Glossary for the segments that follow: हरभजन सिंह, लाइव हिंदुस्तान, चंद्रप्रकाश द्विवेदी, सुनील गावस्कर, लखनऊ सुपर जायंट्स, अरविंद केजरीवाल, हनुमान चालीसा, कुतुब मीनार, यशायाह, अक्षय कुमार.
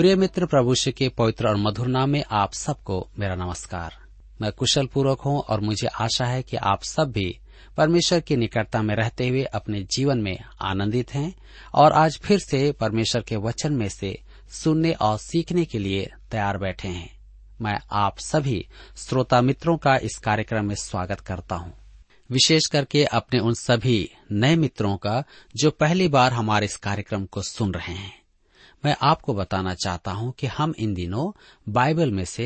प्रिय मित्र, प्रभु यीशु के पवित्र और मधुर नाम में आप सबको मेरा नमस्कार। मैं कुशल पूर्वक हूँ और मुझे आशा है कि आप सब भी परमेश्वर की निकटता में रहते हुए अपने जीवन में आनंदित हैं और आज फिर से परमेश्वर के वचन में से सुनने और सीखने के लिए तैयार बैठे हैं। मैं आप सभी श्रोता मित्रों का इस कार्यक्रम में स्वागत करता हूँ, विशेष करके अपने उन सभी नए मित्रों का जो पहली बार हमारे इस कार्यक्रम को सुन रहे हैं। मैं आपको बताना चाहता हूं कि हम इन दिनों बाइबल में से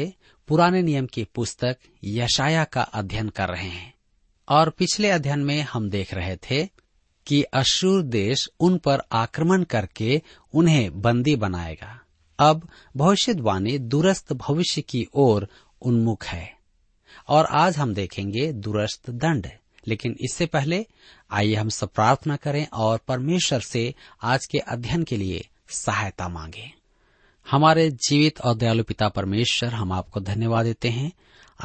पुराने नियम की पुस्तक यशायाह का अध्ययन कर रहे हैं और पिछले अध्ययन में हम देख रहे थे कि अश्शूर देश उन पर आक्रमण करके उन्हें बंदी बनाएगा। अब भविष्यवाणी दूरस्थ भविष्य की ओर उन्मुख है और आज हम देखेंगे दूरस्थ दंड। लेकिन इससे पहले आइए हम सब प्रार्थना करें और परमेश्वर से आज के अध्ययन के लिए सहायता मांगे। हमारे जीवित और दयालु पिता परमेश्वर, हम आपको धन्यवाद देते हैं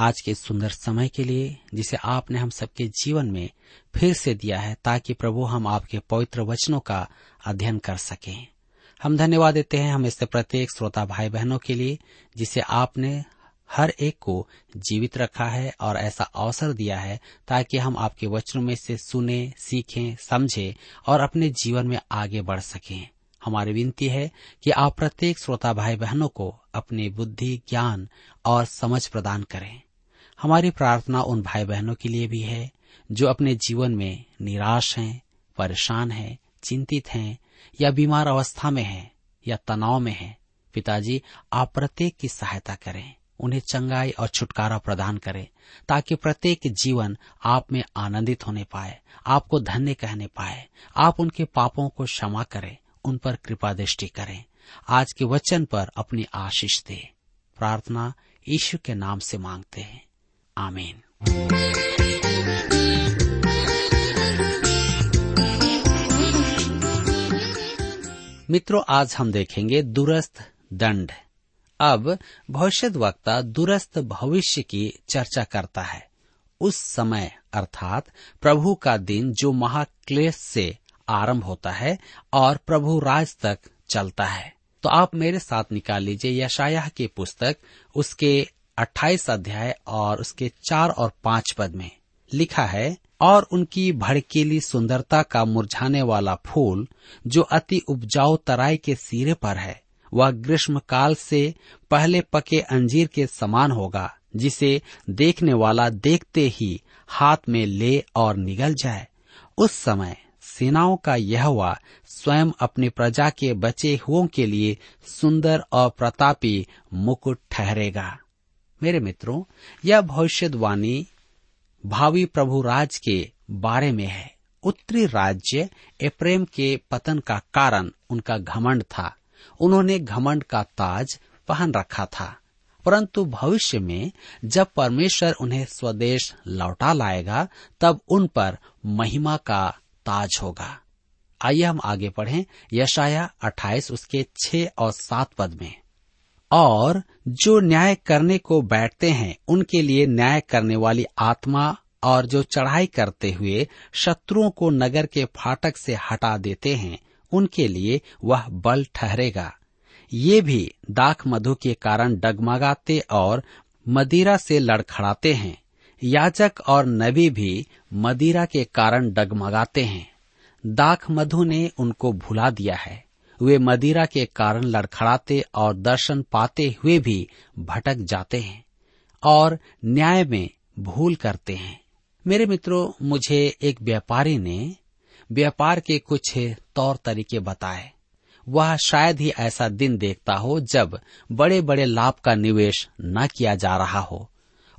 आज के सुंदर समय के लिए जिसे आपने हम सबके जीवन में फिर से दिया है, ताकि प्रभु हम आपके पवित्र वचनों का अध्ययन कर सकें। हम धन्यवाद देते हैं हम इससे प्रत्येक श्रोता भाई बहनों के लिए जिसे आपने हर एक को जीवित रखा है और ऐसा अवसर दिया है ताकि हम आपके वचनों में से सुने, सीखें, समझें और अपने जीवन में आगे बढ़ सकें। हमारी विनती है कि आप प्रत्येक श्रोता भाई बहनों को अपनी बुद्धि, ज्ञान और समझ प्रदान करें। हमारी प्रार्थना उन भाई बहनों के लिए भी है जो अपने जीवन में निराश हैं, परेशान हैं, चिंतित हैं या बीमार अवस्था में हैं या तनाव में हैं। पिताजी, आप प्रत्येक की सहायता करें, उन्हें चंगाई और छुटकारा प्रदान करें ताकि प्रत्येक जीवन आप में आनंदित होने पाए, आपको धन्य कहने पाए। आप उनके पापों को क्षमा करें, उन पर कृपा दृष्टि करें, आज के वचन पर अपनी आशीष दे। प्रार्थना यीशु के नाम से मांगते हैं, आमीन। मित्रों, आज हम देखेंगे दूरस्थ दंड। अब भविष्यद्वक्ता दूरस्थ भविष्य की चर्चा करता है, उस समय अर्थात प्रभु का दिन जो महाक्लेश से आरंभ होता है और प्रभु राज तक चलता है। तो आप मेरे साथ निकाल लीजिए यशायाह की पुस्तक उसके 28 अध्याय और उसके 4 और 5 पद में लिखा है, और उनकी भड़कीली सुंदरता का मुरझाने वाला फूल जो अति उपजाऊ तराई के सिरे पर है, वह ग्रीष्म काल से पहले पके अंजीर के समान होगा जिसे देखने वाला देखते ही हाथ में ले और निगल जाए। उस समय सेनाओं का यहोवा स्वयं अपनी प्रजा के बचे हुओं के लिए सुंदर और प्रतापी मुकुट ठहरेगा। मेरे मित्रों, यह भविष्यवाणी भावी प्रभु राज के बारे में है। उत्तरी राज्य एप्रेम के पतन का कारण उनका घमंड था। उन्होंने घमंड का ताज पहन रखा था, परंतु भविष्य में जब परमेश्वर उन्हें स्वदेश लौटा लाएगा तब उन पर महिमा का ताज होगा। आइए हम आगे पढ़ें यशायाह 28 उसके 6 और 7 पद में, और जो न्याय करने को बैठते हैं उनके लिए न्याय करने वाली आत्मा, और जो चढ़ाई करते हुए शत्रुओं को नगर के फाटक से हटा देते हैं उनके लिए वह बल ठहरेगा। ये भी दाख मधु के कारण डगमगाते और मदिरा से लड़खड़ाते हैं। याजक और नबी भी मदिरा के कारण डगमगाते हैं। दाख मधु ने उनको भुला दिया है। वे मदिरा के कारण लड़खड़ाते और दर्शन पाते हुए भी भटक जाते हैं और न्याय में भूल करते हैं। मेरे मित्रों, मुझे एक व्यापारी ने व्यापार के कुछ तौर तरीके बताए। वह शायद ही ऐसा दिन देखता हो जब बड़े बड़े लाभ का निवेश न किया जा रहा हो।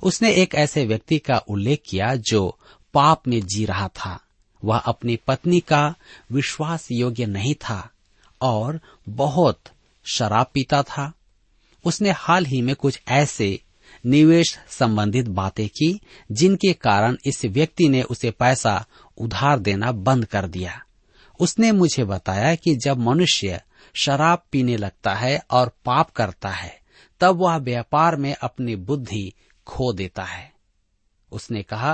उसने एक ऐसे व्यक्ति का उल्लेख किया जो पाप में जी रहा था। वह अपनी पत्नी का विश्वास योग्य नहीं था और बहुत शराब पीता था। उसने हाल ही में कुछ ऐसे निवेश संबंधित बातें की जिनके कारण इस व्यक्ति ने उसे पैसा उधार देना बंद कर दिया। उसने मुझे बताया कि जब मनुष्य शराब पीने लगता है और पाप करता है तब वह व्यापार में अपनी बुद्धि खो देता है। उसने कहा,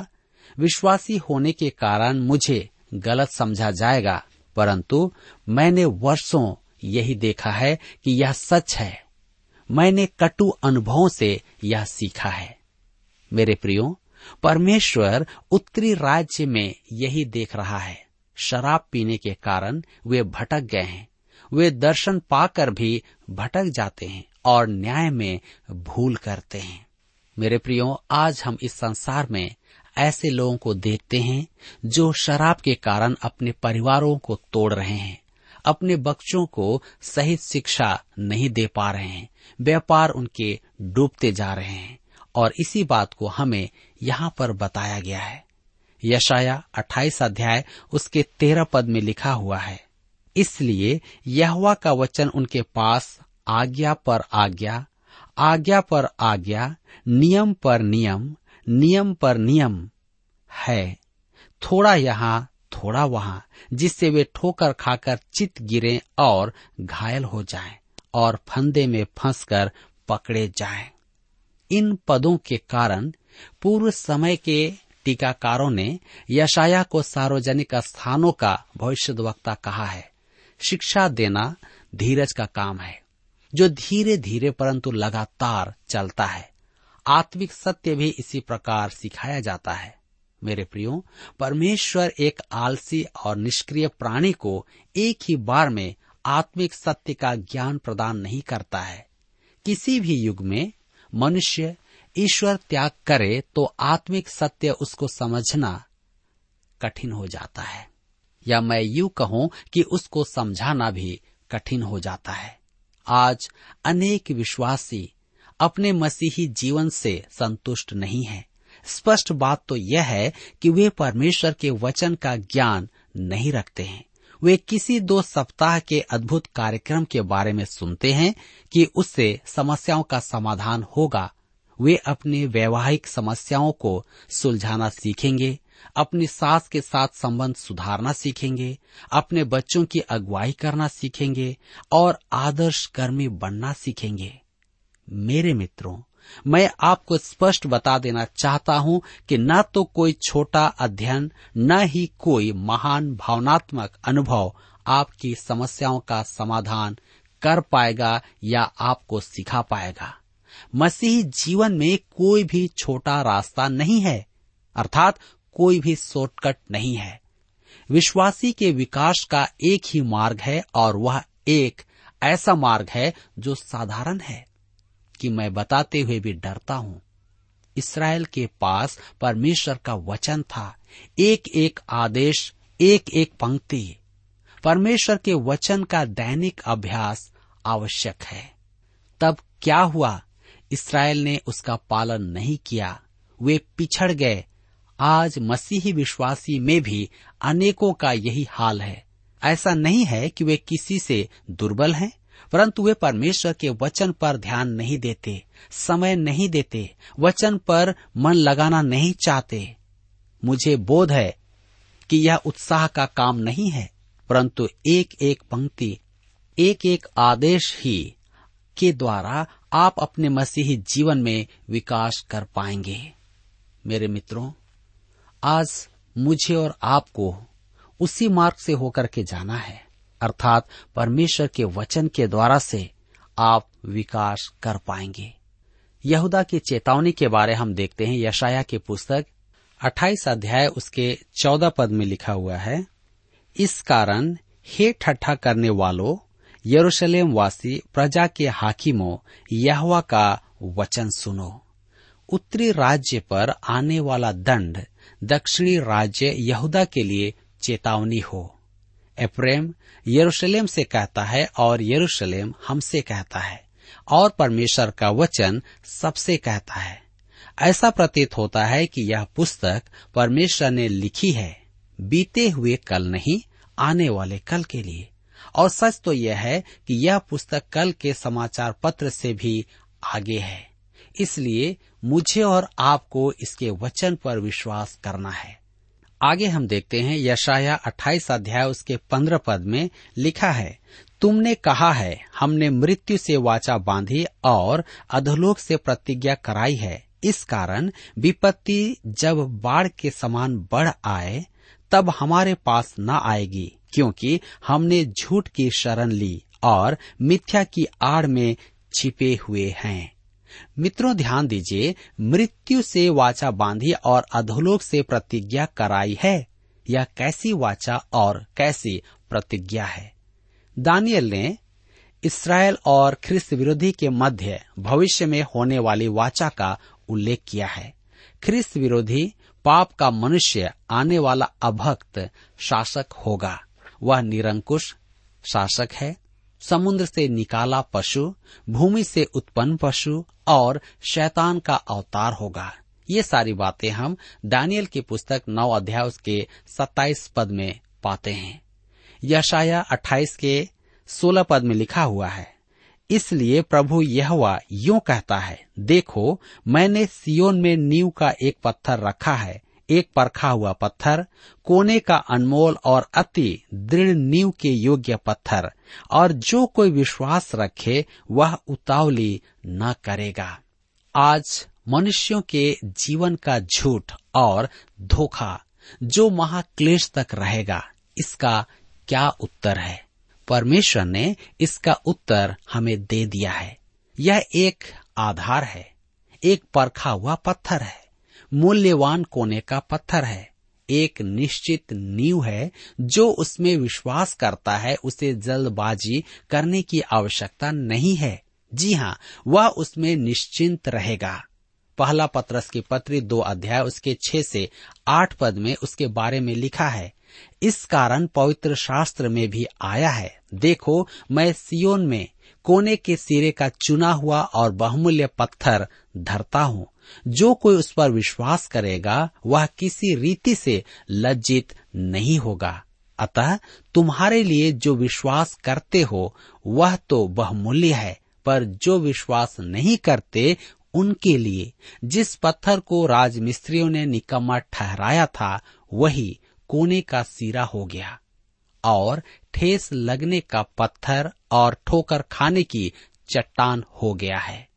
विश्वासी होने के कारण मुझे गलत समझा जाएगा, परंतु मैंने वर्षों यही देखा है कि यह सच है। मैंने कटु अनुभवों से यह सीखा है। मेरे प्रियो, परमेश्वर उत्तरी राज्य में यही देख रहा है। शराब पीने के कारण वे भटक गए हैं। वे दर्शन पाकर भी भटक जाते हैं और न्याय में भूल करते हैं। मेरे प्रियो, आज हम इस संसार में ऐसे लोगों को देखते हैं जो शराब के कारण अपने परिवारों को तोड़ रहे हैं, अपने बच्चों को सही शिक्षा नहीं दे पा रहे हैं, व्यापार उनके डूबते जा रहे हैं। और इसी बात को हमें यहाँ पर बताया गया है। यशायाह 28 अध्याय उसके 13 पद में लिखा हुआ है, इसलिए यहोवा का वचन उनके पास आज्ञा पर आज्ञा, आज्ञा पर आज्ञा, नियम पर नियम, नियम पर नियम है, थोड़ा यहाँ थोड़ा वहाँ, जिससे वे ठोकर खाकर चित गिरें और घायल हो जाएं और फंदे में फंसकर पकड़े जाएं। इन पदों के कारण पूर्व समय के टीकाकारों ने यशायाह को सार्वजनिक स्थानों का भविष्यद्वक्ता कहा है। शिक्षा देना धीरज का काम है जो धीरे धीरे परंतु लगातार चलता है। आत्मिक सत्य भी इसी प्रकार सिखाया जाता है। मेरे प्रियो, परमेश्वर एक आलसी और निष्क्रिय प्राणी को एक ही बार में आत्मिक सत्य का ज्ञान प्रदान नहीं करता है। किसी भी युग में मनुष्य ईश्वर त्याग करे तो आत्मिक सत्य उसको समझना कठिन हो जाता है, या मैं यूं कहूं कि उसको समझाना भी कठिन हो जाता है। आज अनेक विश्वासी अपने मसीही जीवन से संतुष्ट नहीं है। स्पष्ट बात तो यह है कि वे परमेश्वर के वचन का ज्ञान नहीं रखते हैं। वे किसी 2 सप्ताह के अद्भुत कार्यक्रम के बारे में सुनते हैं कि उससे समस्याओं का समाधान होगा। वे अपने वैवाहिक समस्याओं को सुलझाना सीखेंगे, अपनी सास के साथ संबंध सुधारना सीखेंगे, अपने बच्चों की अगुवाई करना सीखेंगे और आदर्श कर्मी बनना सीखेंगे। मेरे मित्रों, मैं आपको स्पष्ट बता देना चाहता हूं कि न तो कोई छोटा अध्ययन न ही कोई महान भावनात्मक अनुभव आपकी समस्याओं का समाधान कर पाएगा या आपको सिखा पाएगा। मसीही जीवन में कोई भी छोटा रास्ता नहीं है, अर्थात कोई भी शॉर्टकट नहीं है। विश्वासी के विकास का एक ही मार्ग है और वह एक ऐसा मार्ग है जो साधारण है कि मैं बताते हुए भी डरता हूं। इसराइल के पास परमेश्वर का वचन था, एक एक आदेश, एक एक पंक्ति। परमेश्वर के वचन का दैनिक अभ्यास आवश्यक है। तब क्या हुआ? इसराइल ने उसका पालन नहीं किया, वे पिछड़ गए। आज मसीही विश्वासी में भी अनेकों का यही हाल है। ऐसा नहीं है कि वे किसी से दुर्बल हैं, परंतु वे परमेश्वर के वचन पर ध्यान नहीं देते, समय नहीं देते, वचन पर मन लगाना नहीं चाहते। मुझे बोध है कि यह उत्साह का काम नहीं है, परंतु एक एक पंक्ति, एक एक आदेश ही के द्वारा आप अपने मसीही जीवन में विकास कर पाएंगे। मेरे मित्रों, आज मुझे और आपको उसी मार्ग से होकर के जाना है, अर्थात परमेश्वर के वचन के द्वारा से आप विकास कर पाएंगे। यहूदा की चेतावनी के बारे हम देखते हैं। यशायाह की पुस्तक 28 अध्याय उसके 14 पद में लिखा हुआ है, इस कारण हे ठट्ठा करने वालों, यरूशलेम वासी प्रजा के हाकिमों, यहोवा का वचन सुनो। उत्तरी राज्य पर आने वाला दंड दक्षिणी राज्य यहूदा के लिए चेतावनी हो। एप्रैम यरूशलेम से कहता है और यरूशलेम हमसे कहता है और परमेश्वर का वचन सबसे कहता है। ऐसा प्रतीत होता है कि यह पुस्तक परमेश्वर ने लिखी है, बीते हुए कल नहीं, आने वाले कल के लिए। और सच तो यह है कि यह पुस्तक कल के समाचार पत्र से भी आगे है। इसलिए मुझे और आपको इसके वचन पर विश्वास करना है। आगे हम देखते हैं यशायाह 28 अध्याय उसके 15 पद में लिखा है, तुमने कहा है हमने मृत्यु से वाचा बांधी और अधोलोक से प्रतिज्ञा कराई है। इस कारण विपत्ति जब बाढ़ के समान बढ़ आए तब हमारे पास न आएगी, क्योंकि हमने झूठ की शरण ली और मिथ्या की आड़ में छिपे हुए हैं। मित्रों ध्यान दीजिए, मृत्यु से वाचा बांधी और अधोलोक से प्रतिज्ञा कराई है। यह कैसी वाचा और कैसी प्रतिज्ञा है? दानियल ने इसराइल और ख्रिस्त विरोधी के मध्य भविष्य में होने वाली वाचा का उल्लेख किया है। ख्रिस्त विरोधी पाप का मनुष्य आने वाला अभक्त शासक होगा। वह निरंकुश शासक है। समुद्र से निकाला पशु, भूमि से उत्पन्न पशु और शैतान का अवतार होगा। ये सारी बातें हम दानियल की पुस्तक 9 अध्याय उसके 27 पद में पाते हैं। यशायाह 28 के 16 पद में लिखा हुआ है, इसलिए प्रभु यहोवा यूं कहता है, देखो मैंने सियोन में नींव का एक पत्थर रखा है, एक परखा हुआ पत्थर, कोने का अनमोल और अति दृढ़ नींव के योग्य पत्थर, और जो कोई विश्वास रखे वह उतावली न करेगा। आज मनुष्यों के जीवन का झूठ और धोखा जो महाक्लेश तक रहेगा, इसका क्या उत्तर है? परमेश्वर ने इसका उत्तर हमें दे दिया है। यह एक आधार है, एक परखा हुआ पत्थर है, मूल्यवान कोने का पत्थर है, एक निश्चित नींव है। जो उसमें विश्वास करता है उसे जल्दबाजी करने की आवश्यकता नहीं है। जी हाँ, वह उसमें निश्चिंत रहेगा। पहला पतरस की पत्री 2 अध्याय उसके 6 से 8 पद में उसके बारे में लिखा है, इस कारण पवित्र शास्त्र में भी आया है, देखो मैं सियोन में कोने के सिरे का चुना हुआ और बहुमूल्य पत्थर धरता हूँ, जो कोई उस पर विश्वास करेगा वह किसी रीति से लज्जित नहीं होगा। अतः तुम्हारे लिए जो विश्वास करते हो वह तो बहुमूल्य है, पर जो विश्वास नहीं करते उनके लिए जिस पत्थर को राजमिस्त्रियों ने निकम्मा ठहराया था वही कोने का सिरा हो गया और ठेस लगने का पत्थर और ठोकर खाने की चट्टान हो गया है,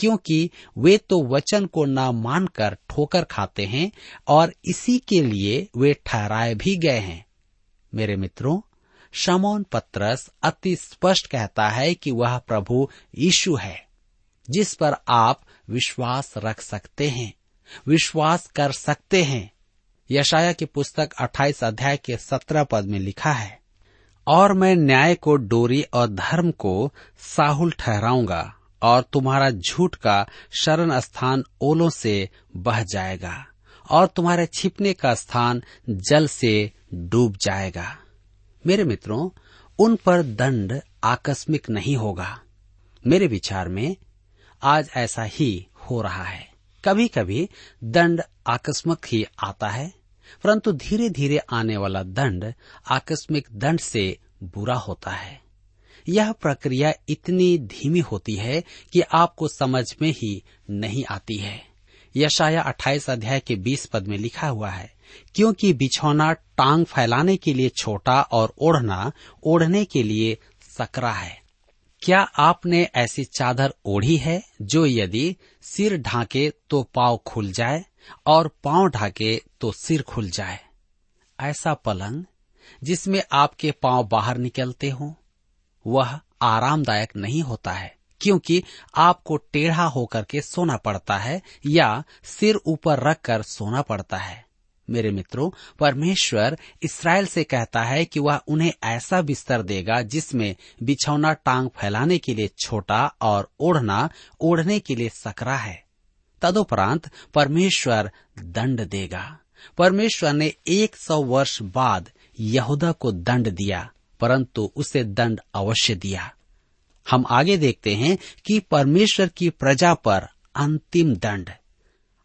क्योंकि वे तो वचन को न मानकर ठोकर खाते हैं और इसी के लिए वे ठहराए भी गए हैं। मेरे मित्रों, शमौन पतरस अति स्पष्ट कहता है कि वह प्रभु यीशु है जिस पर आप विश्वास रख सकते हैं, विश्वास कर सकते हैं। यशायाह की पुस्तक 28 अध्याय के 17 पद में लिखा है, और मैं न्याय को डोरी और धर्म को साहुल ठहराऊंगा और तुम्हारा झूठ का शरण स्थान ओलों से बह जाएगा और तुम्हारे छिपने का स्थान जल से डूब जाएगा। मेरे मित्रों, उन पर दंड आकस्मिक नहीं होगा। मेरे विचार में आज ऐसा ही हो रहा है। कभी कभी दंड आकस्मिक ही आता है, परंतु धीरे धीरे आने वाला दंड आकस्मिक दंड से बुरा होता है। यह प्रक्रिया इतनी धीमी होती है कि आपको समझ में ही नहीं आती है। यशायाह 28 अध्याय के 20 पद में लिखा हुआ है, क्योंकि बिछौना टांग फैलाने के लिए छोटा और ओढ़ना ओढ़ने के लिए सकरा है। क्या आपने ऐसी चादर ओढ़ी है जो यदि सिर ढांके तो पांव खुल जाए और पांव ढाके तो सिर खुल जाए? ऐसा पलंग जिसमें आपके पांव बाहर निकलते हों वह आरामदायक नहीं होता है, क्योंकि आपको टेढ़ा होकर के सोना पड़ता है या सिर ऊपर रखकर सोना पड़ता है। मेरे मित्रों, परमेश्वर इसराइल से कहता है कि वह उन्हें ऐसा बिस्तर देगा जिसमें बिछौना टांग फैलाने के लिए छोटा और ओढ़ना ओढ़ने के लिए सकरा है। तदुपरांत परमेश्वर दंड देगा। परमेश्वर ने 100 वर्ष बाद यहूदा को दंड दिया, परंतु उसे दंड अवश्य दिया। हम आगे देखते हैं कि परमेश्वर की प्रजा पर अंतिम दंड।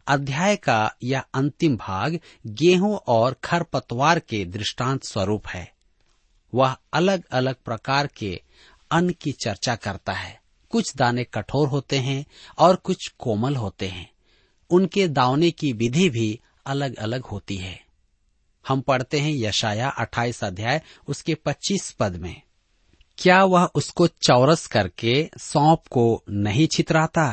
अध्याय का यह अंतिम भाग गेहूं और खरपतवार के दृष्टांत स्वरूप है। वह अलग अलग प्रकार के अन्न की चर्चा करता है। कुछ दाने कठोर होते हैं और कुछ कोमल होते हैं। उनके दावने की विधि भी अलग अलग होती है। हम पढ़ते हैं यशायाह 28 अध्याय उसके 25 पद में, क्या वह उसको चौरस करके सौंप को नहीं छितराता,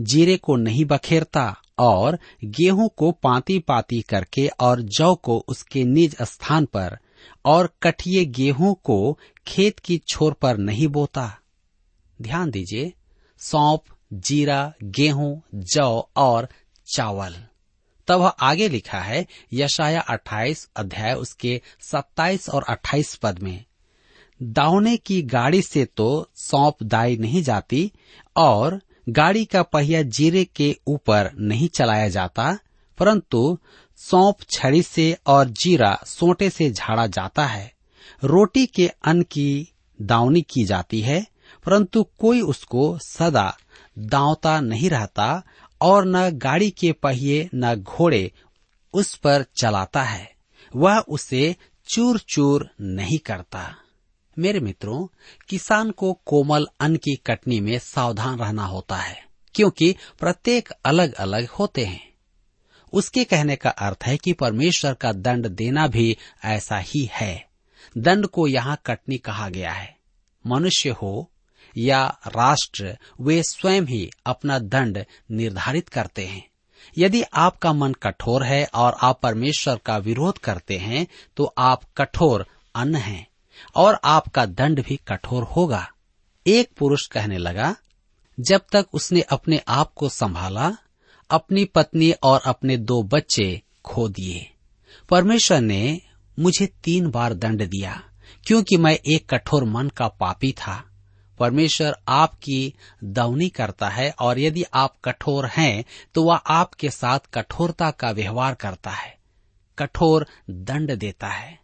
जीरे को नहीं बखेरता और गेहूं को पाती पाती करके और जौ को उसके निज स्थान पर और कठिए गेहूं को खेत की छोर पर नहीं बोता। ध्यान दीजिए, सौंप, जीरा, गेहूं, जौ और चावल। तब आगे लिखा है यशायाह 28 अध्याय उसके 27 और 28 पद में, दावने की गाड़ी से तो सौंप दाई नहीं जाती और गाड़ी का पहिया जीरे के ऊपर नहीं चलाया जाता, परंतु सौंप छड़ी से और जीरा सोंटे से झाड़ा जाता है। रोटी के अन्न की दावनी की जाती है, परंतु कोई उसको सदा दावता नहीं रहता और न गाड़ी के पहिए न घोड़े उस पर चलाता है, वह उसे चूर चूर नहीं करता। मेरे मित्रों, किसान को कोमल अन्न की कटनी में सावधान रहना होता है, क्योंकि प्रत्येक अलग अलग होते हैं। उसके कहने का अर्थ है कि परमेश्वर का दंड देना भी ऐसा ही है। दंड को यहाँ कटनी कहा गया है। मनुष्य हो या राष्ट्र, वे स्वयं ही अपना दंड निर्धारित करते हैं। यदि आपका मन कठोर है और आप परमेश्वर का विरोध करते हैं तो आप कठोर अन्न हैं और आपका दंड भी कठोर होगा। एक पुरुष कहने लगा, जब तक उसने अपने आप को संभाला, अपनी पत्नी और अपने 2 बच्चे खो दिए। परमेश्वर ने मुझे 3 बार दंड दिया क्योंकि मैं एक कठोर मन का पापी था। परमेश्वर आपकी दौनी करता है और यदि आप कठोर हैं तो वह आपके साथ कठोरता का व्यवहार करता है, कठोर दंड देता है।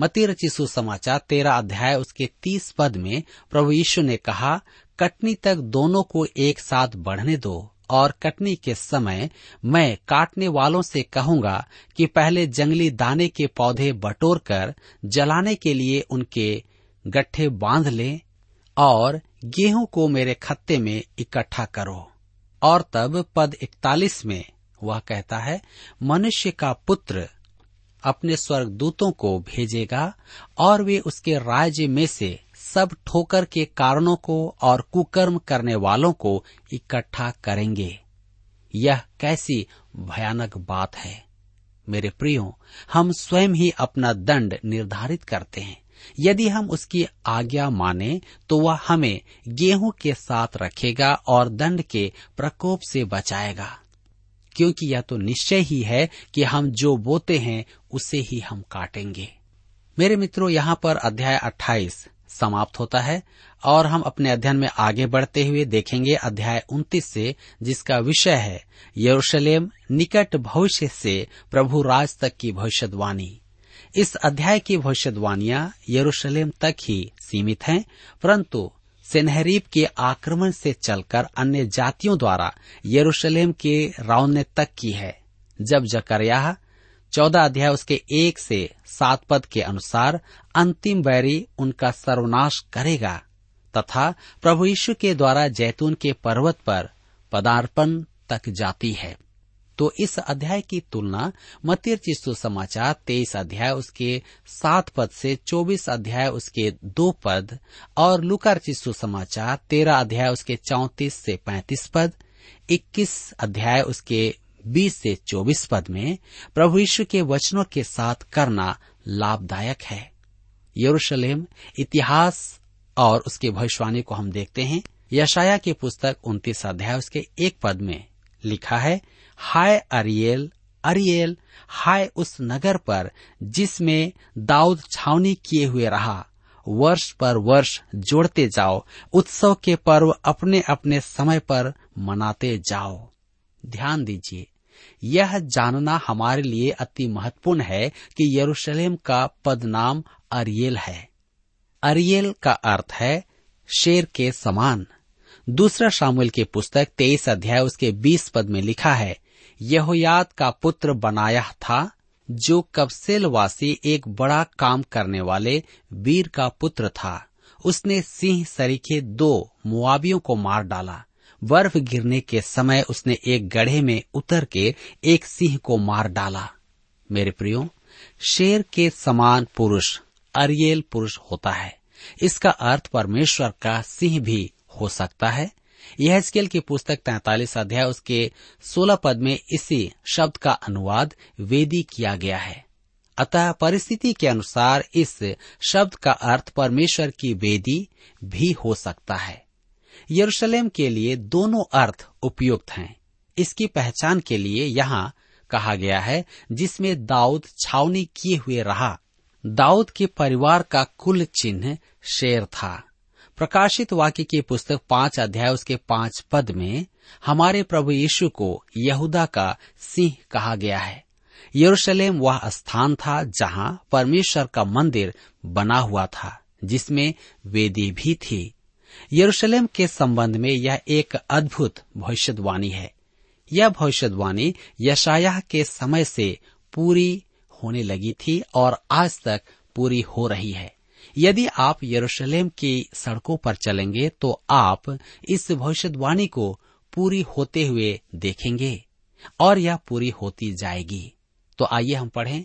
मत्ती रचित सुसमाचार 13 अध्याय उसके 30 पद में प्रभु यीशु ने कहा, कटनी तक दोनों को एक साथ बढ़ने दो और कटनी के समय मैं काटने वालों से कहूंगा कि पहले जंगली दाने के पौधे बटोर कर जलाने के लिए उनके गट्ठे बांध लें और गेहूं को मेरे खत्ते में इकट्ठा करो। और तब पद 41 में वह कहता है, मनुष्य का पुत्र अपने स्वर्गदूतों को भेजेगा और वे उसके राज्य में से सब ठोकर के कारणों को और कुकर्म करने वालों को इकट्ठा करेंगे। यह कैसी भयानक बात है। मेरे प्रियो, हम स्वयं ही अपना दंड निर्धारित करते हैं। यदि हम उसकी आज्ञा माने तो वह हमें गेहूं के साथ रखेगा और दंड के प्रकोप से बचाएगा, क्योंकि यह तो निश्चय ही है कि हम जो बोते हैं उसे ही हम काटेंगे। मेरे मित्रों, यहाँ पर अध्याय 28 समाप्त होता है और हम अपने अध्ययन में आगे बढ़ते हुए देखेंगे अध्याय 29 से, जिसका विषय है यरूशलेम निकट भविष्य से प्रभु राज तक की भविष्यवाणी। इस अध्याय की भविष्यवाणियां यरूशलेम तक ही सीमित हैं, परंतु सेनहेरीब के आक्रमण से चलकर अन्य जातियों द्वारा यरूशलेम के रौने तक की है, जब जकरयाह 14 अध्याय उसके 1 से 7 पद के अनुसार अंतिम बैरी उनका सर्वनाश करेगा तथा प्रभु यीशु के द्वारा जैतून के पर्वत पर पदार्पण तक जाती है। तो इस अध्याय की तुलना मत्ती रचित सुसमाचार 23 अध्याय उसके 7 पद से 24 अध्याय उसके 2 पद और लूका रचित सुसमाचार 13 अध्याय उसके 34 से 35 पद, 21 अध्याय उसके 20 से 24 पद में प्रभु यीशु के वचनों के साथ करना लाभदायक है। यरूशलेम इतिहास और उसके भविष्यवाणी को हम देखते हैं। यशायाह की पुस्तक 29 अध्याय उसके 1 पद में लिखा है, हाय अरियेल, अरियेल, हाय उस नगर पर जिसमें दाऊद छावनी किए हुए रहा। वर्ष पर वर्ष जोड़ते जाओ, उत्सव के पर्व अपने अपने समय पर मनाते जाओ। ध्यान दीजिए, यह जानना हमारे लिए अति महत्वपूर्ण है कि यरूशलेम का पदनाम अरियल है। अरियल का अर्थ है शेर के समान। दूसरा शामुएल की पुस्तक 23 अध्याय उसके 20 पद में लिखा है, यहोयाद का पुत्र बनायाह था जो कबसेलवासी एक बड़ा काम करने वाले वीर का पुत्र था। उसने सिंह सरीखे 2 मोआबियों को मार डाला। बर्फ गिरने के समय उसने एक गड्ढे में उतर के एक सिंह को मार डाला। मेरे प्रियो, शेर के समान पुरुष अरियल पुरुष होता है। इसका अर्थ परमेश्वर का सिंह भी हो सकता है। यहेजकेल की पुस्तक 43 अध्याय उसके 16 पद में इसी शब्द का अनुवाद वेदी किया गया है। अतः परिस्थिति के अनुसार इस शब्द का अर्थ परमेश्वर की वेदी भी हो सकता है। यरूशलेम के लिए दोनों अर्थ उपयुक्त हैं। इसकी पहचान के लिए यहाँ कहा गया है जिसमें दाऊद छावनी किए हुए रहा। दाऊद के परिवार का कुल चिन्ह शेर था। प्रकाशित वाक्य की पुस्तक 5 अध्याय उसके 5 पद में हमारे प्रभु यीशु को यहूदा का सिंह कहा गया है। यरूशलेम वह स्थान था जहाँ परमेश्वर का मंदिर बना हुआ था, जिसमें वेदी भी थी। यरूशलेम के संबंध में यह एक अद्भुत भविष्यवाणी है। यह भविष्यवाणी यशायाह के समय से पूरी होने लगी थी और आज तक पूरी हो रही है। यदि आप यरूशलेम की सड़कों पर चलेंगे तो आप इस भविष्यवाणी को पूरी होते हुए देखेंगे और यह पूरी होती जाएगी। तो आइए हम पढ़ें।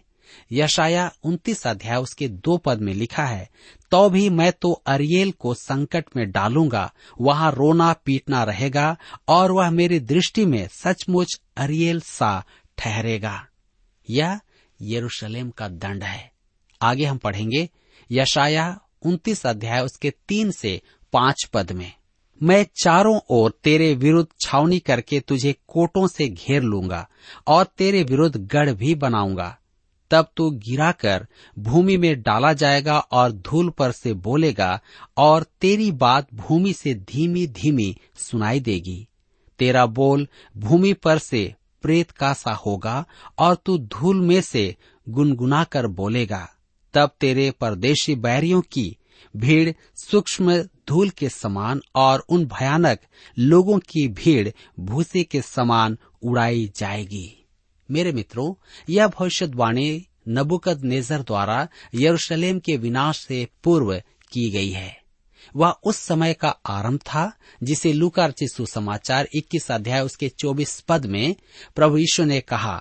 यशायाह 29 अध्याय उसके 2 पद में लिखा है, तो भी मैं तो अरियल को संकट में डालूंगा, वहाँ रोना पीटना रहेगा और वह मेरी दृष्टि में सचमुच अरियल सा ठहरेगा। यह यरूशलेम का दंड है। आगे हम पढ़ेंगे यशायाह 29 अध्याय उसके 3 से 5 पद में, मैं चारों ओर तेरे विरुद्ध छावनी करके तुझे कोटों से घेर लूंगा और तेरे विरुद्ध गढ़ भी बनाऊंगा। तब तू गिराकर भूमि में डाला जाएगा और धूल पर से बोलेगा और तेरी बात भूमि से धीमी धीमी सुनाई देगी। तेरा बोल भूमि पर से प्रेत का सा होगा और तू धूल में से गुनगुना कर बोलेगा। तब तेरे परदेशी बैरियों की भीड़ सूक्ष्म धूल के समान और उन भयानक लोगों की भीड़ भूसे के समान उड़ाई जाएगी। मेरे मित्रों, यह भविष्यवाणी नबूकदनेस्सर द्वारा यरूशलेम के विनाश से पूर्व की गई है। वह उस समय का आरंभ था जिसे लूका रचित सुसमाचार 21 अध्याय उसके 24 पद में प्रभु यीशु ने कहा,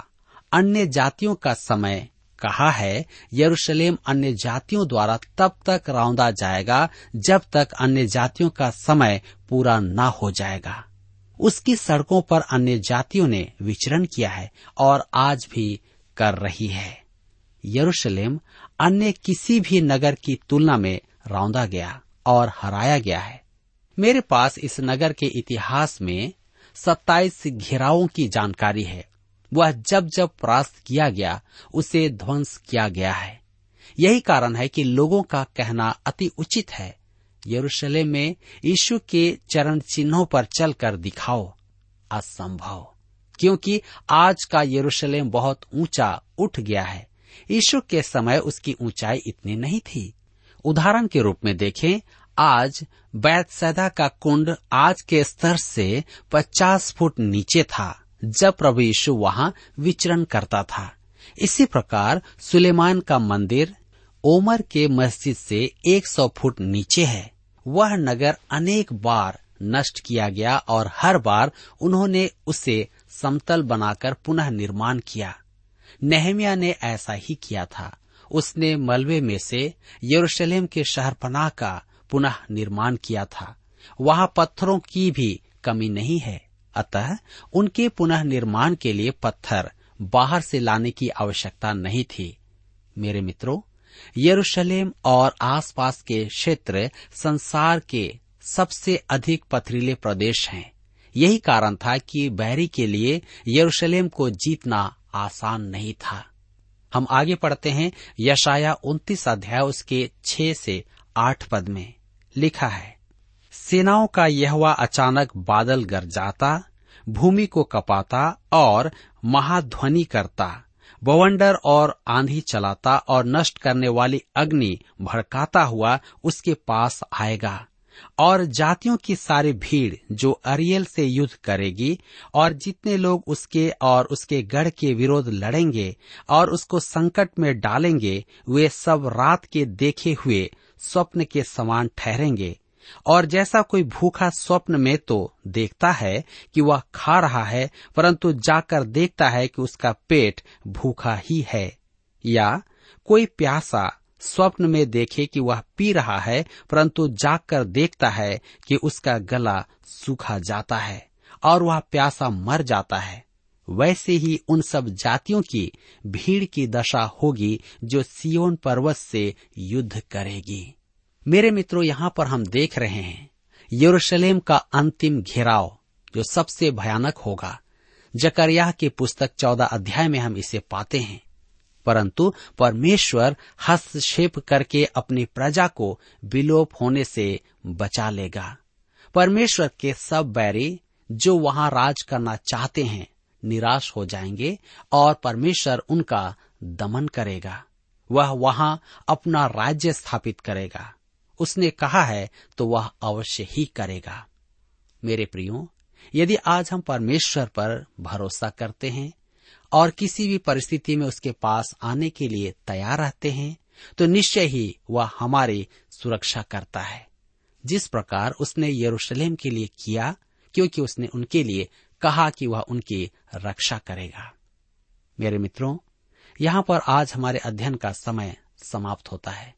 अन्य जातियों का समय कहा है। यरूशलेम अन्य जातियों द्वारा तब तक रौंदा जाएगा जब तक अन्य जातियों का समय पूरा न हो जाएगा। उसकी सड़कों पर अन्य जातियों ने विचरण किया है और आज भी कर रही है। यरूशलेम अन्य किसी भी नगर की तुलना में रौंदा गया और हराया गया है। मेरे पास इस नगर के इतिहास में 27 घेरावों की जानकारी है। वह जब जब परास्त किया गया उसे ध्वंस किया गया है। यही कारण है कि लोगों का कहना अति उचित है, यरूशलेम में यीशु के चरण चिन्हों पर चलकर दिखाओ। असंभव, क्योंकि आज का यरूशलेम बहुत ऊंचा उठ गया है। यीशु के समय उसकी ऊंचाई इतनी नहीं थी। उदाहरण के रूप में देखें, आज बैतसैदा का कुंड आज के स्तर से 50 फुट नीचे था जब प्रभु यीशु वहां विचरण करता था। इसी प्रकार सुलेमान का मंदिर ओमर के मस्जिद से 100 फुट नीचे है। वह नगर अनेक बार नष्ट किया गया और हर बार उन्होंने उसे समतल बनाकर पुनः निर्माण किया। नहम्याह ने ऐसा ही किया था। उसने मलबे में से यरूशलेम के शहरपनाह का पुनः निर्माण किया था। वहाँ पत्थरों की भी कमी नहीं है, अतः उनके पुनः निर्माण के लिए पत्थर बाहर से लाने की आवश्यकता नहीं थी। मेरे मित्रों, यरूशलेम और आसपास के क्षेत्र संसार के सबसे अधिक पथरीले प्रदेश हैं। यही कारण था कि बैरी के लिए यरूशलेम को जीतना आसान नहीं था। हम आगे पढ़ते हैं, यशायाह 29 अध्याय उसके 6 से 8 पद में लिखा है, सेनाओं का यहोवा अचानक बादल गरजाता, भूमि को कपाता और महाध्वनि करता, बवंडर और आंधी चलाता और नष्ट करने वाली अग्नि भड़काता हुआ उसके पास आएगा, और जातियों की सारी भीड़ जो अरियल से युद्ध करेगी, और जितने लोग उसके और उसके गढ़ के विरोध लड़ेंगे और उसको संकट में डालेंगे, वे सब रात के देखे हुए स्वप्न के समान ठहरेंगे। और जैसा कोई भूखा स्वप्न में तो देखता है कि वह खा रहा है, परंतु जाकर देखता है कि उसका पेट भूखा ही है, या कोई प्यासा स्वप्न में देखे कि वह पी रहा है, परंतु जाकर देखता है कि उसका गला सूखा जाता है और वह प्यासा मर जाता है, वैसे ही उन सब जातियों की भीड़ की दशा होगी जो सिय्योन पर्वत से युद्ध करेगी। मेरे मित्रों, यहाँ पर हम देख रहे हैं यरूशलेम का अंतिम घेराव जो सबसे भयानक होगा। जकरिया की पुस्तक 14 अध्याय में हम इसे पाते हैं। परंतु परमेश्वर हस्तक्षेप करके अपनी प्रजा को विलोप होने से बचा लेगा। परमेश्वर के सब बैरी जो वहां राज करना चाहते हैं निराश हो जाएंगे और परमेश्वर उनका दमन करेगा। वह वहां अपना राज्य स्थापित करेगा। उसने कहा है तो वह अवश्य ही करेगा। मेरे प्रियो, यदि आज हम परमेश्वर पर भरोसा करते हैं और किसी भी परिस्थिति में उसके पास आने के लिए तैयार रहते हैं, तो निश्चय ही वह हमारी सुरक्षा करता है, जिस प्रकार उसने यरूशलेम के लिए किया, क्योंकि उसने उनके लिए कहा कि वह उनकी रक्षा करेगा। मेरे मित्रों, यहाँ पर आज हमारे अध्ययन का समय समाप्त होता है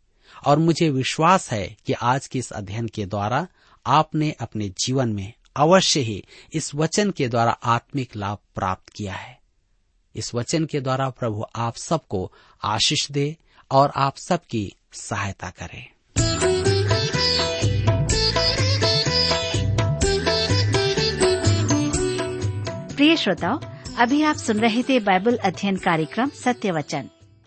और मुझे विश्वास है कि आज के इस अध्ययन के द्वारा आपने अपने जीवन में अवश्य ही इस वचन के द्वारा आत्मिक लाभ प्राप्त किया है। इस वचन के द्वारा प्रभु आप सबको आशीष दे और आप सबकी सहायता करे। प्रिय श्रोताओ, अभी आप सुन रहे थे बाइबल अध्ययन कार्यक्रम सत्य वचन।